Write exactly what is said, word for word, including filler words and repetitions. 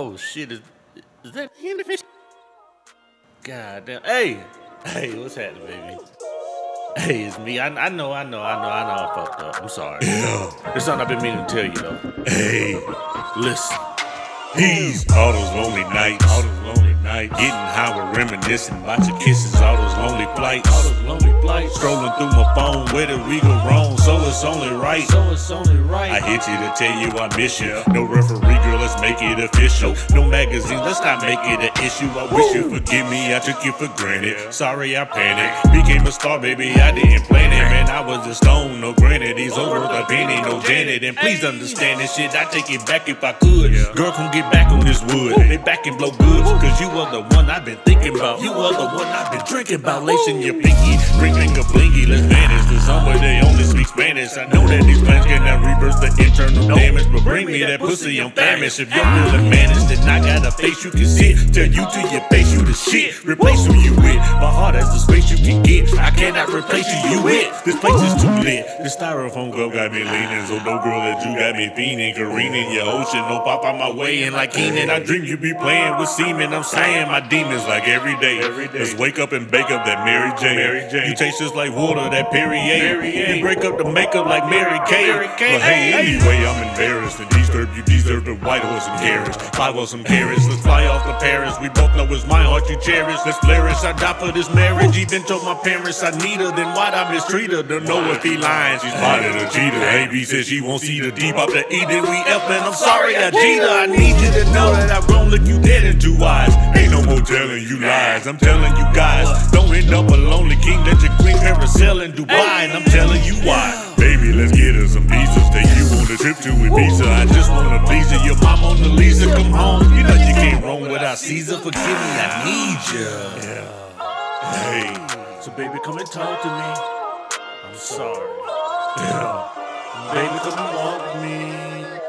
Oh shit, is, is that the end of it? God damn. Hey! Hey, what's happening, baby? Hey, it's me. I, I know, I know, I know, I know I fucked up. I'm sorry. Yeah. There's something I've been meaning to tell you, though. Hey, listen. These all those lonely nights. All those lonely nights. Getting high, we're reminiscing. Lots of kisses, all those lonely flights. All those lonely flights. Scrolling through my phone, where did we go wrong? So it's only right. So it's only right. I hit you to tell you I miss you. No referee, girl, let's make it official. No magazine, let's not make it an issue. I wish you forgive me, I took you for granted. Sorry, I panicked. Became a star, baby, I didn't plan it. Man, I was a stone, no granted. These old words I've been in, no Janet. And please understand this shit, I'd take it back if I could. Girl, come get back on this wood. They back and blow good, cause you are the one I've been thinking about. You are the one I've been drinking about. Lacing your pinky, ring ring a blingy. Let's vanish to somewhere they only speak Spanish. I know that these plans cannot reverse the internal damage, but bring me that pussy, I'm famished. If you're really managed, then I got a face you can sit. Tell you to your face you the shit. Replace who you with. My heart has the space you can get. I cannot replace you, you it. This place is too lit. This styrofoam club got me leaning. So no girl that you got me fiending. Careening your ocean, no pop on my way. And like Keenan, I dream you be playing with semen. I'm saying my demons like every day. Every day. Let's wake up and bake up that Mary Jane. Mary Jane. You taste just like water, that Perrier. You break up the makeup like Mary Kay. But well, hey, anyway, I'm embarrassed. And disturb you, deserve the white horse and carriage. Five horse and carriage. Let's fly off to Paris. We both know it's my heart you cherish. Let's flourish. I die for this marriage. Even told my parents I need her. Then why'd I mistreat her? Don't know if he lying. She's spotted a cheater. A B says she won't see the deep up the E. Then we F and I'm sorry I cheated. I need you to know that I won't look you dead in two eyes. Ain't no more telling you lies. I'm telling you guys, don't end up a lonely king. Let your queen carousel in Dubai. And I'm telling you why. Baby, let's get her some visas. Take you on a trip to Ibiza. I just wanna please her. Your mom on the Lisa, come home. You know you can't roam without Caesar. Forgive me, I need you. Yeah. Hey. So baby, come and talk to me. I'm sorry. Yeah. Baby, come and walk with me.